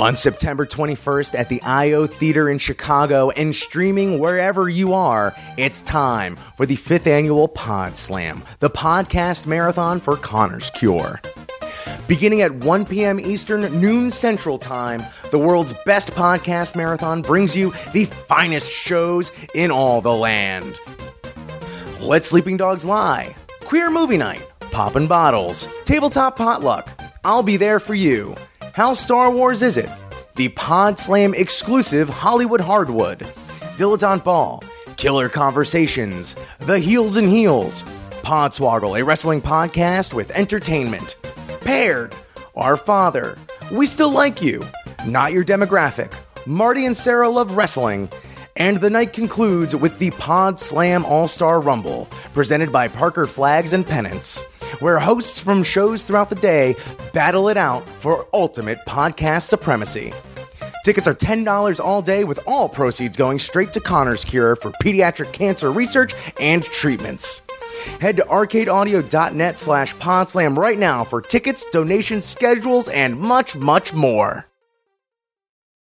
on September 21st at the I.O. Theater in Chicago and streaming wherever you are, it's time for the 5th Annual Pod Slam, the podcast marathon for Connor's Cure. Beginning at 1 p.m. Eastern, noon Central Time, the world's best podcast marathon brings you the finest shows in all the land. Let Sleeping Dogs Lie, Queer Movie Night, Poppin' Bottles, Tabletop Potluck, I'll Be There For You, How Star Wars Is It?, the Pod Slam exclusive Hollywood Hardwood, Dilettante Ball, Killer Conversations, The Heels and Heels, Podswoggle, a wrestling podcast with entertainment, Paired, Our Father, We Still Like You, Not Your Demographic, Marty and Sarah Love Wrestling, and the night concludes with the Pod Slam All-Star Rumble, presented by Parker Flags and Pennants, where hosts from shows throughout the day battle it out for ultimate podcast supremacy. Tickets are $10 all day, with all proceeds going straight to Connor's Cure for pediatric cancer research and treatments. Head to arcadeaudio.net/podslam right now for tickets, donations, schedules, and much, much more.